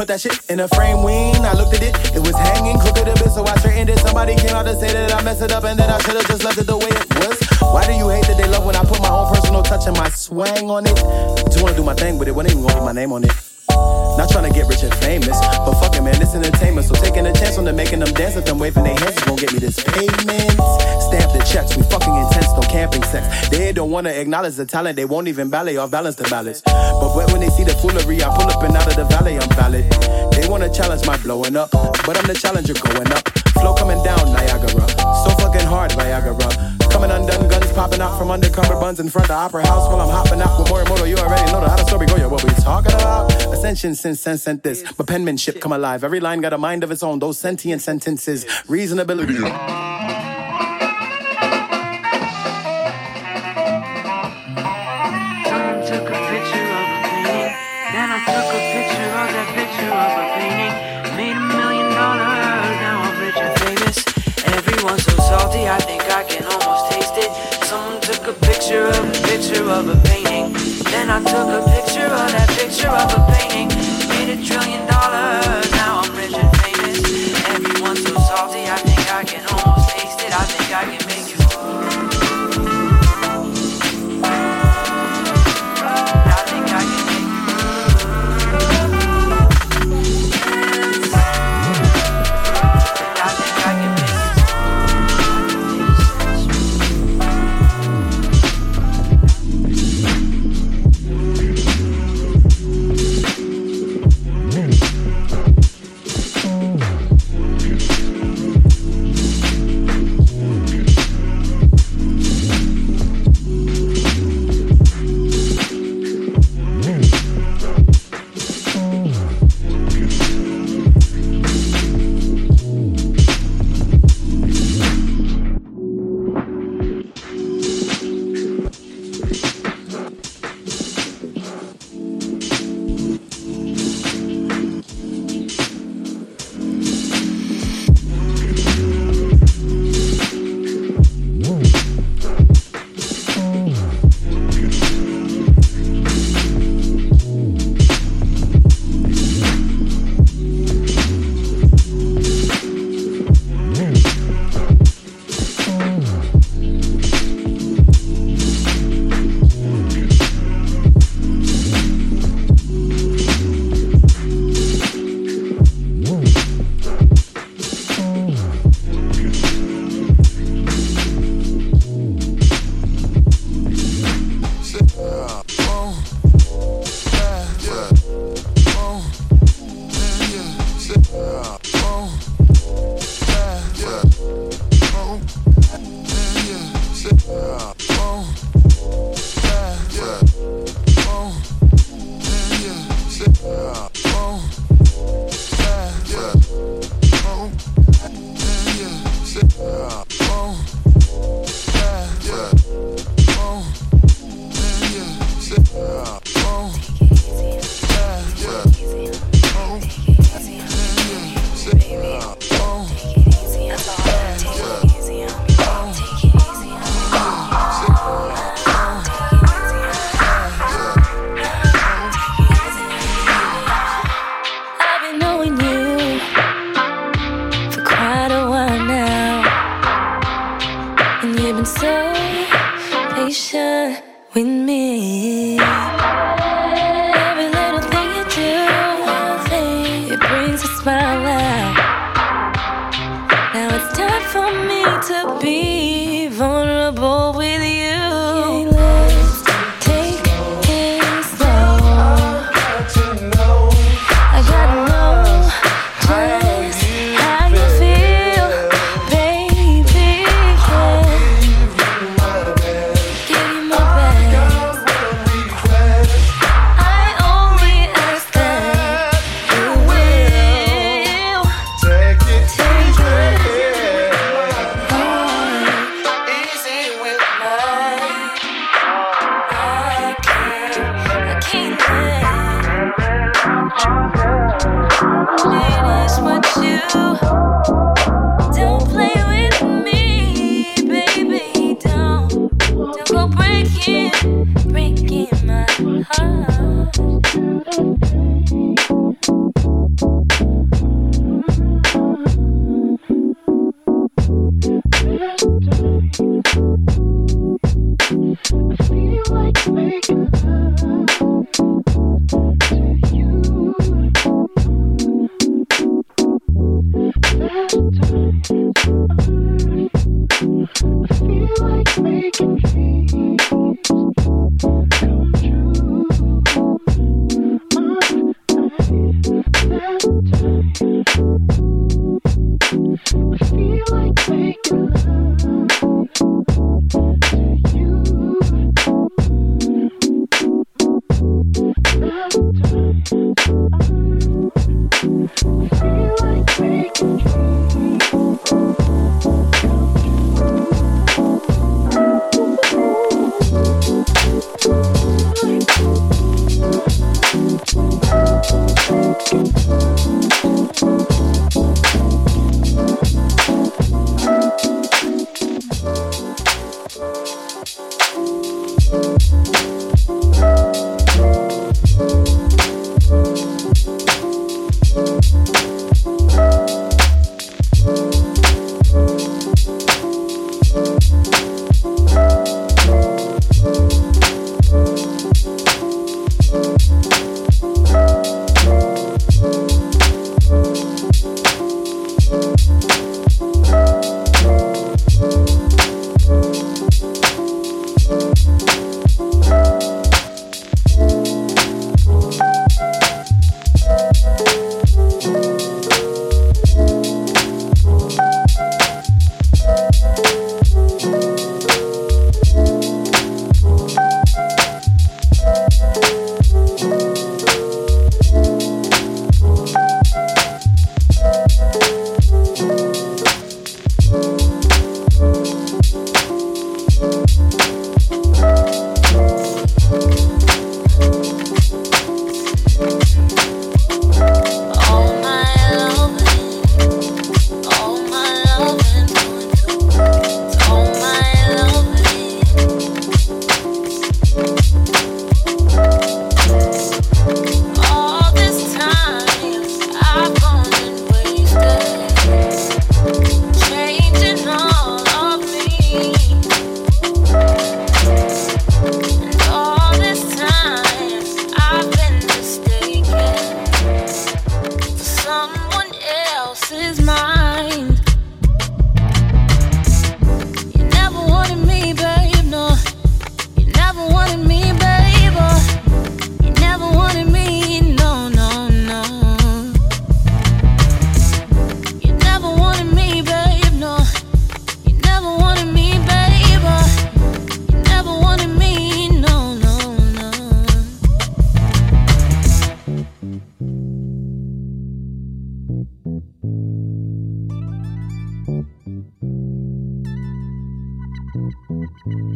put that shit in a frame ween. I looked at it, it was hanging, crooked a bit, so I straightened it. Somebody came out to say that I messed it up, and then I should've just left it the way it was. Why do you hate that they love when I put my own personal touch and my swang on it? Just wanna do my thing with it, wasn't even gonna put my name on it. Not tryna get rich and famous, but fuck it, man, this entertainment. So taking a chance on them, making them dance with them, waving their hands is gonna get me this payment. Stamp the checks, we fucking intense, no camping sex. They don't wanna acknowledge the talent, they won't even ballet or balance the ballads. But when they see the foolery, I pull up and out of the valley, I'm valid. They wanna challenge my blowing up, but I'm the challenger going up. Flow coming down, Niagara, so fucking hard, Viagra. Coming undone, guns popping out from undercover buns in front of Opera House while I'm hopping out with Morimoto. You already know the how the story go, yo, what we talking about? Ascension, since sent this, but penmanship come alive. Every line got a mind of its own, those sentient sentences, reasonability. Someone took a picture of a painting, then I took a picture of that picture of a painting. I made $1 million, now I'm rich and famous. Everyone's so salty, I think I can almost taste it. Someone took a picture of a painting, then I took a picture of that picture of a painting. Made $1 trillion, now I'm rich and famous. Everyone's so salty, I think I can almost taste it. I think I can make it. I think I can make it. I think I can make it.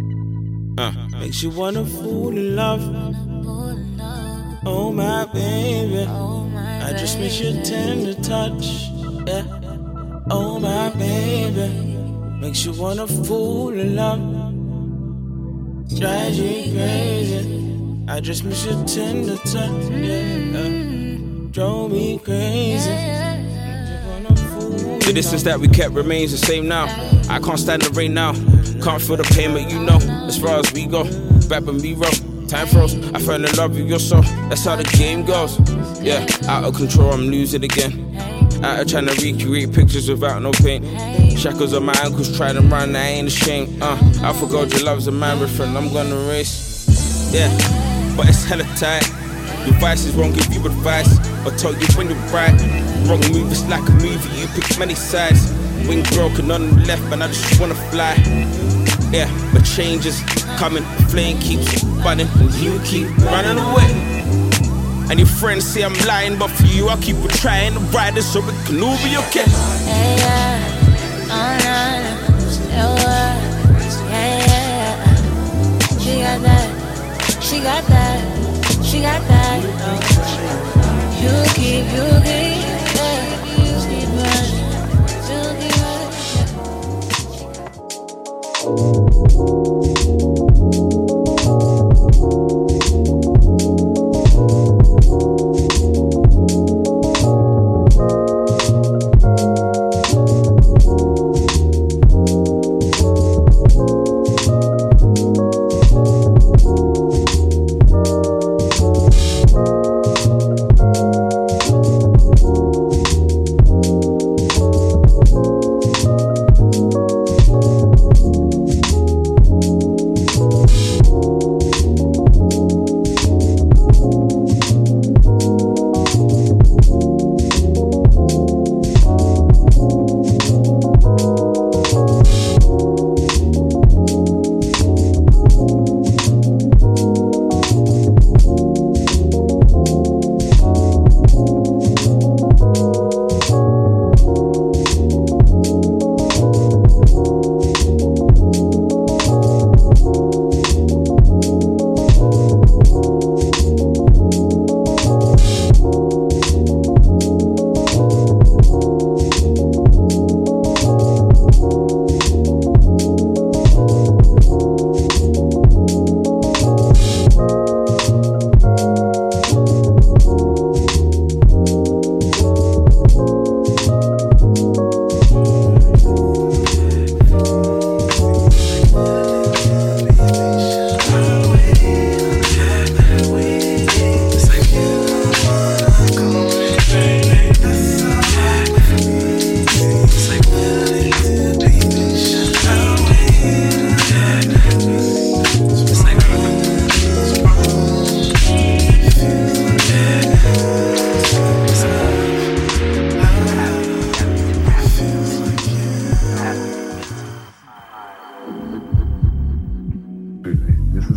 Makes you wanna fall in love. Oh my baby, I just miss your tender touch. Yeah. Oh my baby, makes you wanna fall in love. Drives you crazy. I just miss your tender touch. Yeah. Drove me crazy. The distance that we kept remains the same now. I can't stand the rain now. Can't feel the pain, but you know, as far as we go, back when we roll, time froze. I fell in love with your soul, that's how the game goes. Yeah, out of control, I'm losing again. Out of trying to recreate pictures without no paint. Shackles on my ankles, try to run, I ain't ashamed. I forgot your love's a man, friend, I'm gonna race. Yeah, but it's hella tight. Your vices won't give you advice, or tell you when you're right. Wrong move, it's like a movie, you pick many sides. Wing broken on the left, and I just wanna fly. Yeah, but change is coming. The flame keeps burning, and you keep running away. And your friends say I'm lying, but for you I keep trying to ride it so it can all be okay. Yeah. She got that. She got that. She got that. You keep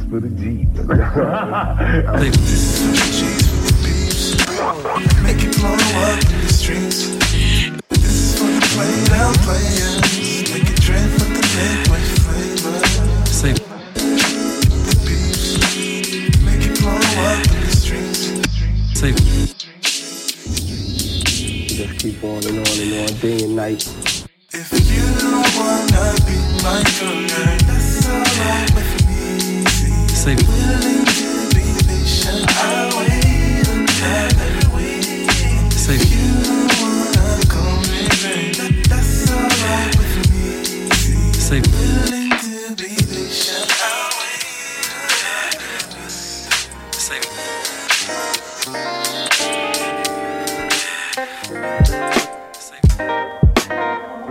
for the Jeep. This is for the G's, for the beeps. Make it blow up in the streets. This is for the played out players. Make it trend for the midway flavor. Say the beeps. Make it blow up in the streets. Say just keep on and on, day and night. If you don't wanna be my girl, that's alright with me. Say, willing to be patient, I'll wait another week. Say, if you don't wanna call me baby, that's alright with me. Say, willing to be patient, I'll wait another week. Say,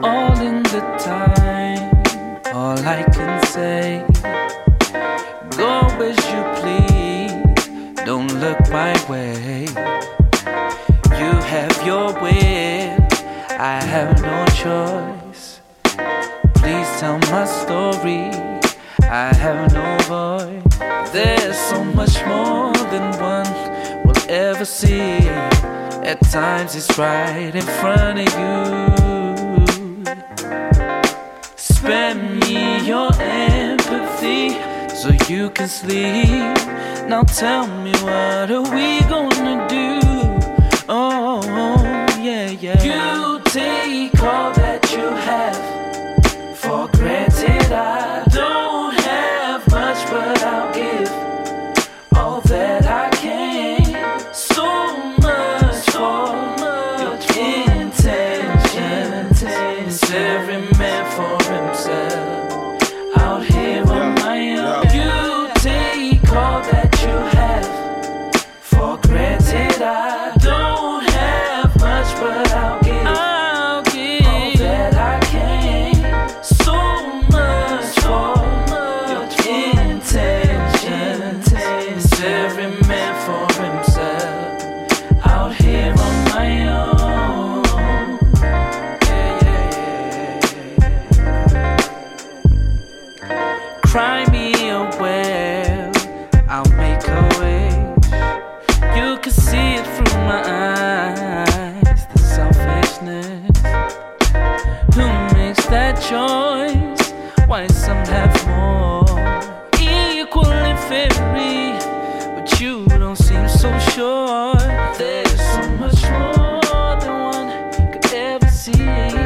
all in the time, all I can say, go as you please, don't look my way. You have your will, I have no choice. Please tell my story, I have no voice. There's so much more than one will ever see. At times it's right in front of you. Spend me your empathy so you can sleep. Now tell me, what are we gonna do? Oh, yeah, yeah. You take all that you have for granted. I don't have much, but I'll give all that I can. So much for your intentions. It's every man for out here on my own. You take all that you have for granted. I don't have much, but I'll give all that I can. So much for your intentions. It's every man for himself out here on my own. Cry me a well, I'll make a wish. You can see it through my eyes, the selfishness. Who makes that choice? Why some have more, equal and fairy, but you don't seem so sure. There's so much more than one could ever see.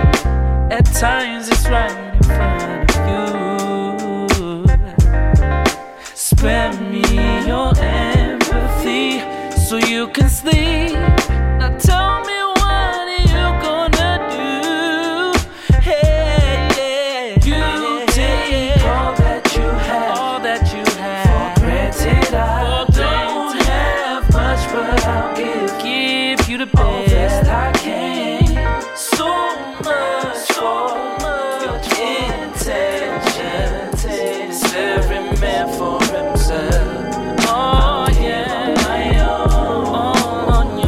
At times it's right in front of you. Spend me your empathy so you can sleep. Now tell me, what are you gonna do? Hey, yeah. You take all that you have for granted. I don't have much, but I'll give you the best all that I can. So much for your intentions. Every man for himself. Oh yeah, my own.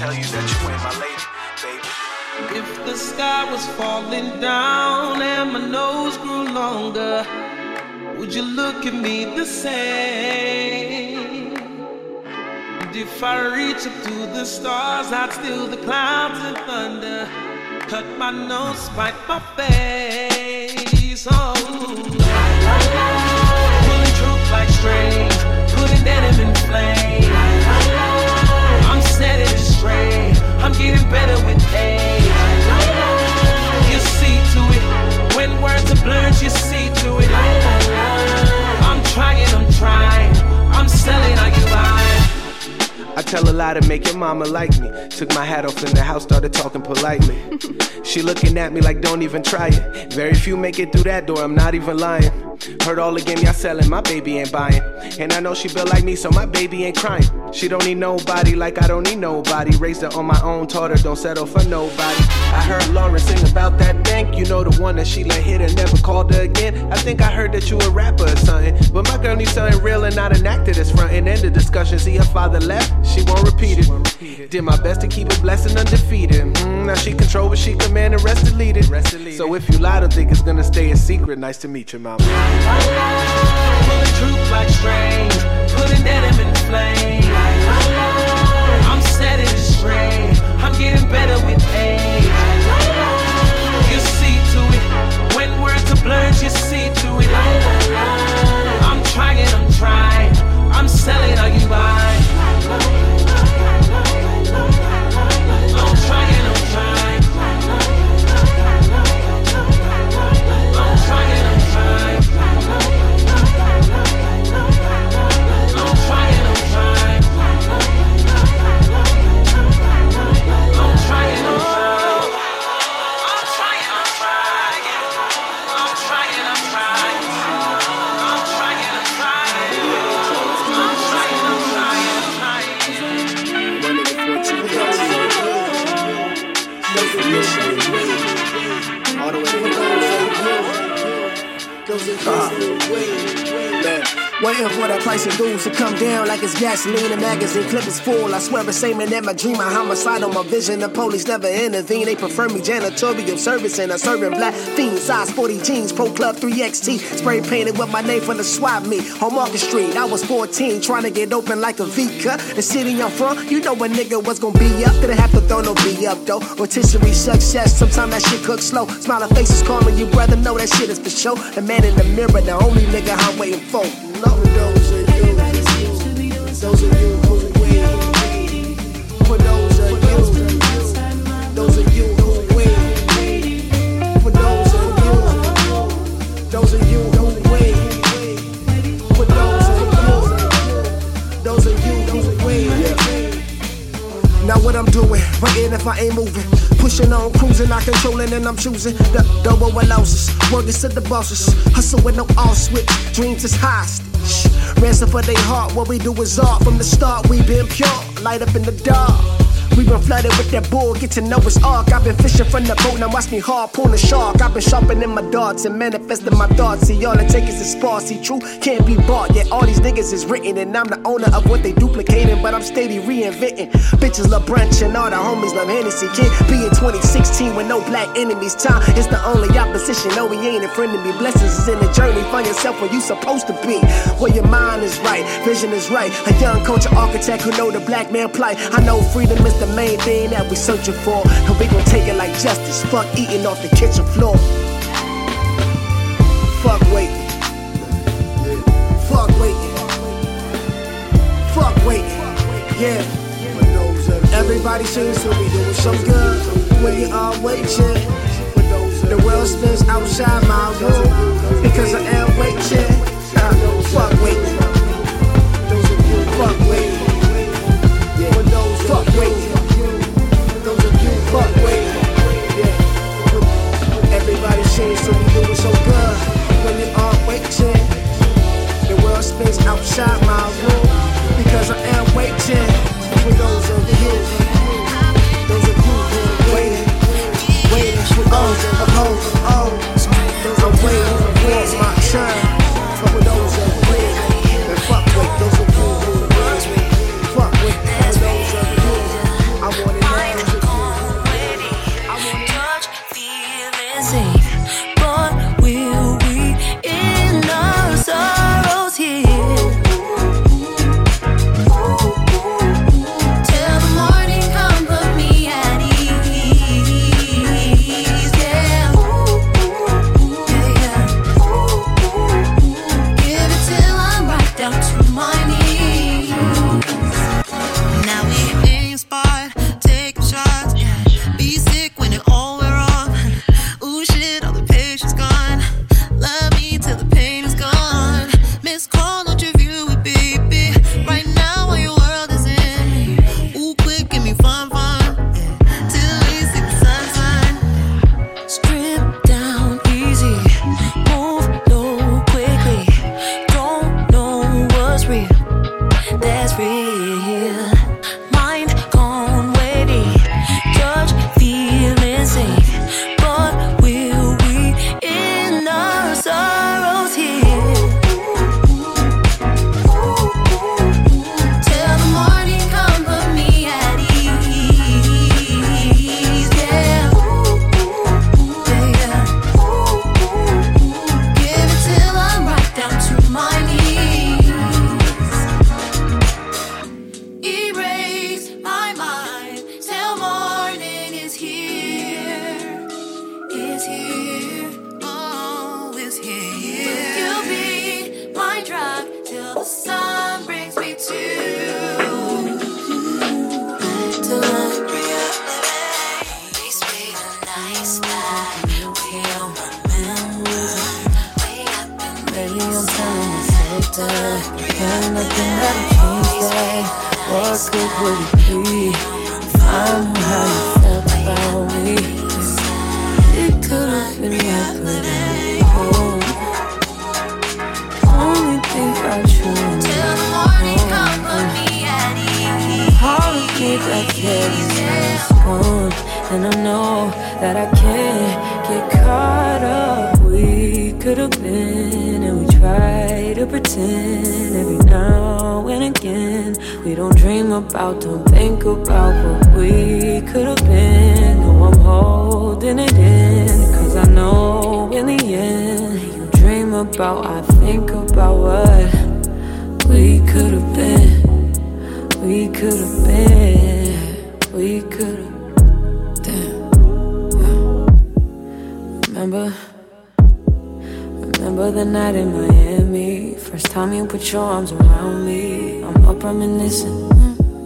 tell you that you ain't my lady, baby. If the sky was falling down and my nose grew longer, would you look at me the same? And if I reach up to the stars, I'd steal the clouds and thunder, cut my nose, spike my face. Oh, pulling truth like strings, putting denim in flame. I'm setting it straight, I'm getting better with age. You see to it, when words are blurred, you see to it. I'm trying, I'm selling, I can buy. I tell a lie to make your mama like me. Took my hat off in the house, started talking politely. She looking at me like don't even try it. Very few make it through that door, I'm not even lying. Heard all the game y'all selling, my baby ain't buying. And I know she built like me, so my baby ain't crying. She don't need nobody like I don't need nobody. Raised her on my own, taught her don't settle for nobody. I heard Lauren sing about that bank. You know, the one that she let hit and never called her again. I think I heard that you a rapper or something. But my girl needs something real and not an actor that's frontin'. End the discussion, see her father left, she won't repeat it. Did my best to keep it blessed and undefeated. Now she control what she command, the rest deleted. So if you lie, don't think it's gonna stay a secret. Nice to meet you, mama. Pulling truth like strings, putting denim in flame. I'm setting it straight, I'm getting better with age. You see to it, when words are blurred, you see to it. I'm trying, I'm selling, are you buying? Waiting for the price of dues to come down like it's gasoline. The magazine clip is full, I swear it's aiming at my dream. I homicide on my vision, the police never intervene. They prefer me janitorial service and a serving black fiend. Size 40 jeans, pro club 3XT. Spray painted with my name for the swap meet on Market Street. I was 14, trying to get open like a V-cut. The city I'm from, you know a nigga was gonna be up. Didn't have to throw no B up though. Rotisserie success, sometimes that shit cooks slow. Smiling faces calling you brother, know that shit is for show. The man in the mirror, the only nigga I'm waiting for. Now what I'm doing, writing if I ain't moving, pushing on, cruising, not controlling, and I'm choosing the double with losses, working to the bosses, hustle with no all switch, dreams is hostage, ransom for they heart, what we do is art, from the start we been pure, light up in the dark, we been flooded with that bull, get to know it's arc, I've been fishing from the boat, now watch me harpoon a shark, I've been sharpening my darts and manifesting my thoughts, see all it takes is sparse, see truth can't be bought, yet all these niggas is written, and I'm the owner of what they duplicating, but I'm steady reinventing, bitches love brunch and all the homies love Hennessy, can't be in 2016 with no black enemies, time is the only opposition, no we ain't a friend of me, blessings is in the journey, find yourself where you supposed to be, where your mind is right, vision is right, a young culture architect who know the black man plight, I know freedom is the main thing that we searching for, and we gon' take it like justice. Fuck eating off the kitchen floor. Fuck waiting. Fuck waiting. Fuck waiting. Yeah. Everybody seems to be doing so good when you are waiting. The world spins outside my room because I am waiting. Fuck waiting. Fuck waiting. Fuck waiting. Fuck waiting. Everybody seems to be doing so good when you are waiting. The world spins outside my room because I am waiting. For those of you, who are waiting, for those of I'm waiting for my turn. For those of you, and fuck wait, those of you who are waiting. sun brings me to Niagara, please be a nice guy. We all remember, way up in the sector. Got nothing but a what good would it be if I knew how you felt about me? It could have been happening. Only thing I truly till the morning come put me at ease. All the things I care is gone, and I know that I can't get caught up. We could have been, and we try to pretend every now and again. We don't dream about, don't think about what we could have been. No, I'm holding it in, cause I know in the end, you dream about, I think about what we could have been. We could have been, we could have, damn, yeah. Remember the night in Miami, first time you put your arms around me. I'm up reminiscing,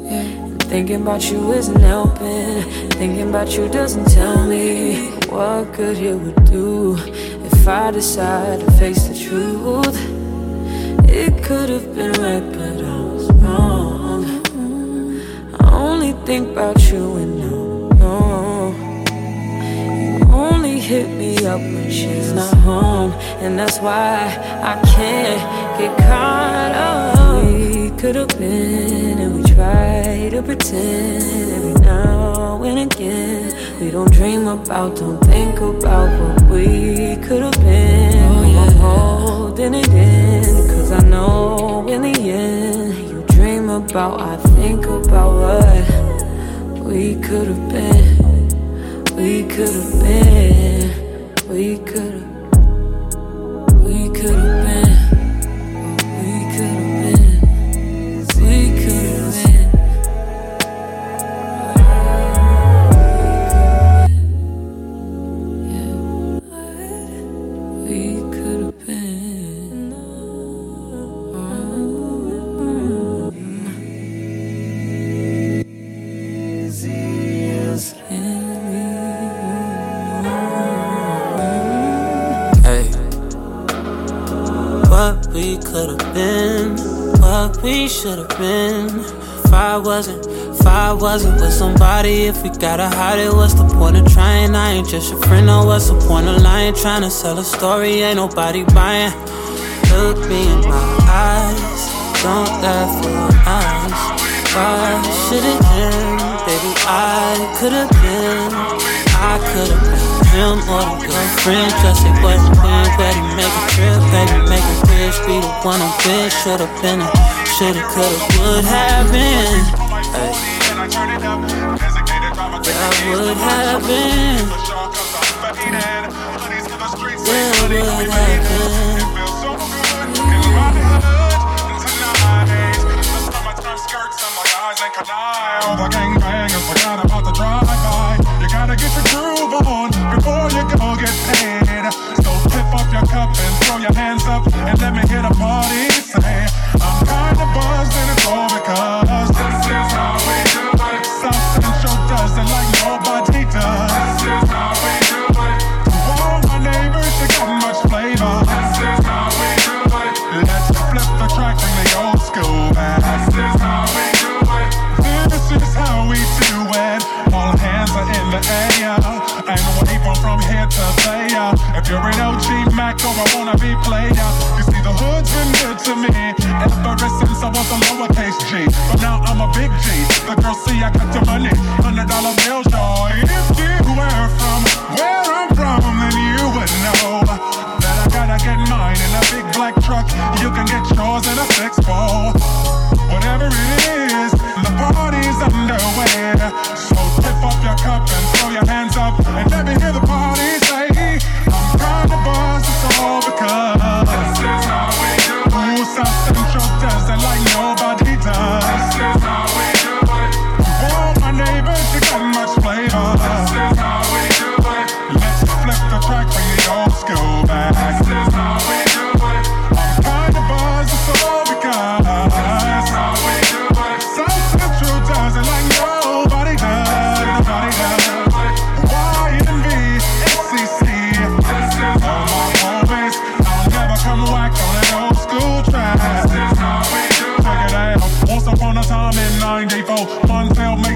and thinking about you isn't helping. Thinking about you doesn't tell me what good it would do if I decide to face the truth. It could have been right, but I was wrong. I only think about you and only hit me up when she's not home, and that's why I can't get caught up. We could have been, and we try to pretend every now and again. We don't dream about, don't think about what we could have been. Oh, yeah. I'm holding it in, cause I know in the end, you dream about, I think about what we could have been. We could have been, we could have, we could have been, we could have been, we could have been, we could have been, we could have been. What we could have been, what we should have been. If I wasn't with somebody, if we gotta hide it, what's the point of trying? I ain't just your friend, no, what's the point of lying? Trying to sell a story, ain't nobody buying. Look me in my eyes, don't laugh in my eyes. Why should it end? Baby, I could have been. I could've been him or the girlfriend. Just it wasn't planned, but he make a trip. Baby, make a bitch, be the one I'm with. Should've been it, shoulda, coulda, would have been. Ay. Yeah, would have been. Yeah, would have been. Gotta get your groove on before you go get paid. So tip up your cup and throw your hands up and let me hit a party. Say, I'm kinda buzzed and it's all because this is how we do it. Something show doesn't like nobody does. This is how we do it. All my neighbors, they got much flavor. This is how we do it. Let's flip the track from the old school man. This is how we do it. This is how we do it. All hands are in the air, and we're equal from here to there. If you're an OG Mac or a wannabe player, you see the hood's been good to me ever since I was a lowercase G. But now I'm a big G. The girls see I got the money, $100 bills, y'all. If you were from where I'm from, then you would know that I gotta get mine in a big black truck. You can get yours in a 6-4. Whatever it is, the party's underway. So tip up your cup and throw your hands up and let me hear the party say, I'm kinda buzzed, it's all because this is how we do it. Ooh, something sure doesn't like nobody does. This is how we do it. All my neighbors, you got much play.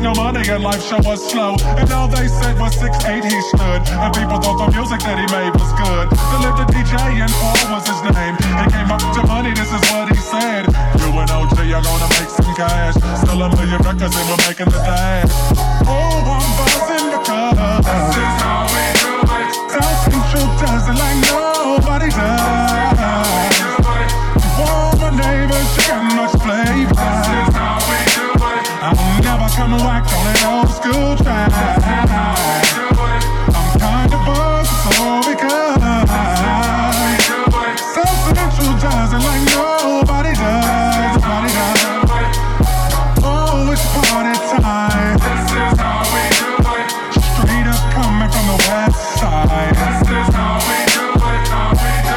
make no money and life show was slow. And all they said was 6'8" he stood. And people thought the music that he made was good. They lived a DJ and Paul was his name. He came up to money, this is what he said. You and OG are gonna make some cash. Still a million records and we're making the dash. Oh, I'm buzzing because this is how we do it. Self truth does it like nobody does. All my neighbors, she got much flavor. This is how we do it. I'm never gonna act on an old school track. This is how we do it. I'm kinda buzzed, it's all because this is how we do it. Self-central does it like nobody does. Nobody does. Oh, it's party time. This is how we do it. Straight up coming from the west side. This is how we do it. How we do it.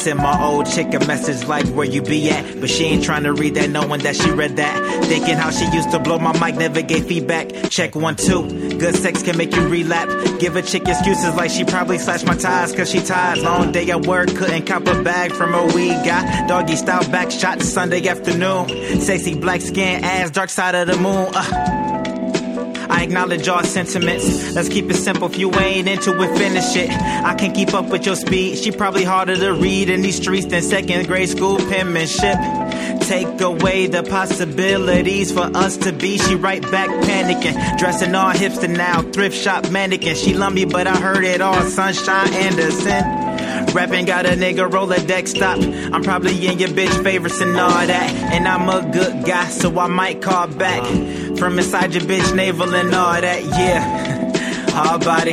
Send my old chick a message like where you be at, but she ain't trying to read that, knowing that she read that, thinking how she used to blow my mic, never gave feedback. Check 1 2, good sex can make you relapse. Give a chick excuses like she probably slashed my ties cause she ties. Long day at work, couldn't cop a bag from her weed guy. Doggy style back shot Sunday afternoon. Sexy black skin ass, dark side of the moon. I acknowledge all sentiments. Let's keep it simple. If you ain't into it, finish it. I can't keep up with your speed. She probably harder to read in these streets than second grade school penmanship. Take away the possibilities for us to be. She right back panicking. Dressing all hipster now. Thrift shop mannequin. She love me, but I heard it all. Sunshine Anderson. Rapping got a nigga Rolodex stop. I'm probably in your bitch favorites and all that. And I'm a good guy, so I might call back. From inside your bitch navel and all that, yeah. Hard body,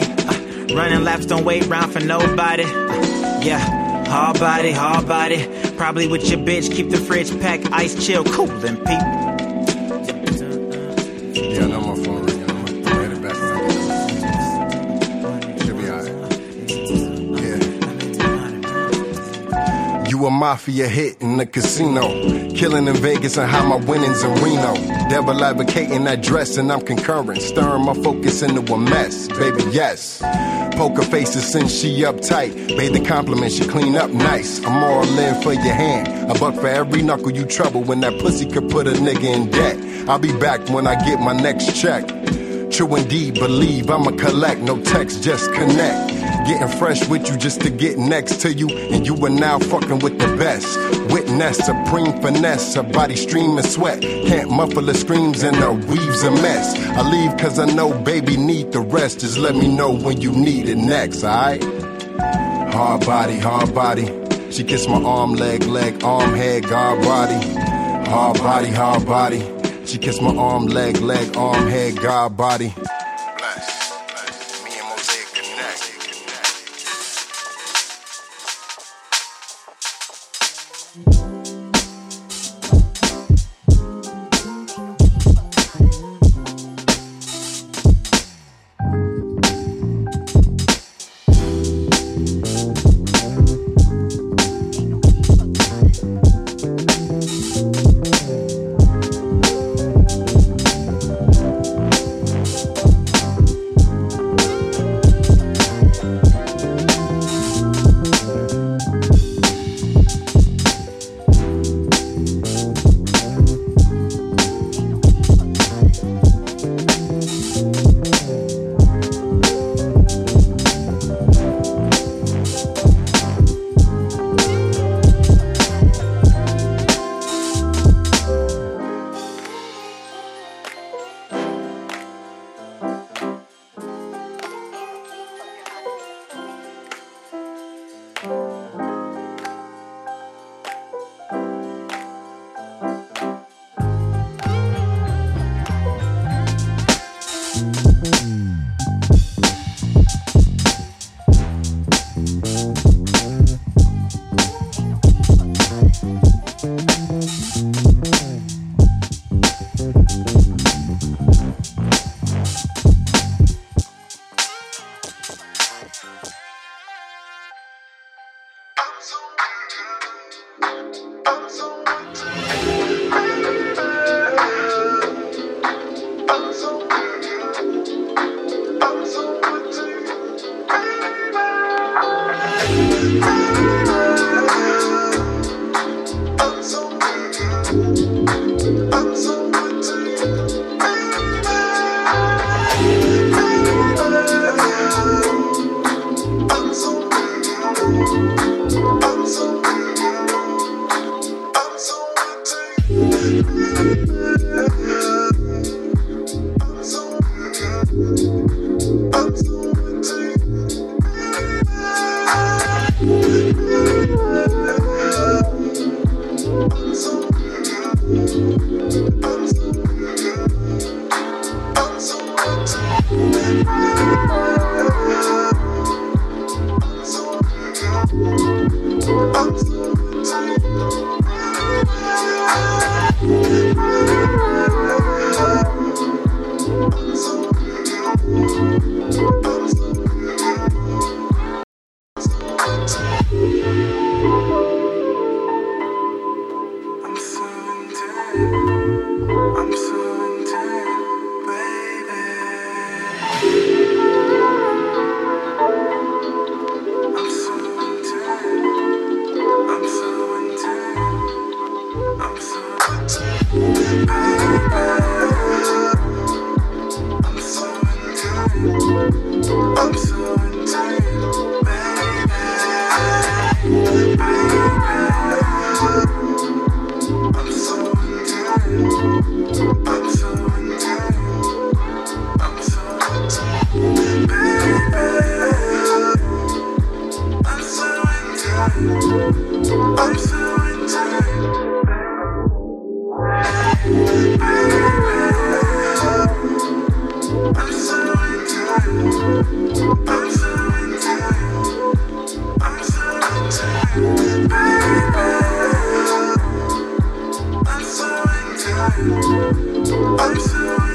running laps, don't wait round for nobody. Yeah, hard body, hard body. Probably with your bitch, keep the fridge packed, ice chill, cool and peep. A mafia hit in the casino, killing in Vegas and hide my winnings in Reno. Devil advocating that dress and I'm concurrent, stirring my focus into a mess, baby, yes. poker faces since she uptight. Made the compliment, she clean up nice. I'm all in for your hand. $1 for every knuckle you trouble when that pussy could put a nigga in debt. I'll be back when I get my next check. True indeed, believe I'ma collect. No text, just connect. Getting fresh with you just to get next to you. And you are now fucking with the best. Witness supreme finesse, a body streaming sweat. Can't muffle the screams and the weave's a mess. I leave cause I know baby need the rest. Just let me know when you need it next, alright? Hard body, hard body. She kissed my arm, leg, leg, arm, head, guard, body. Hard body, hard body. She kissed my arm, leg, leg, arm, head, God, body. Bless, bless. Me and Mosaic I'm so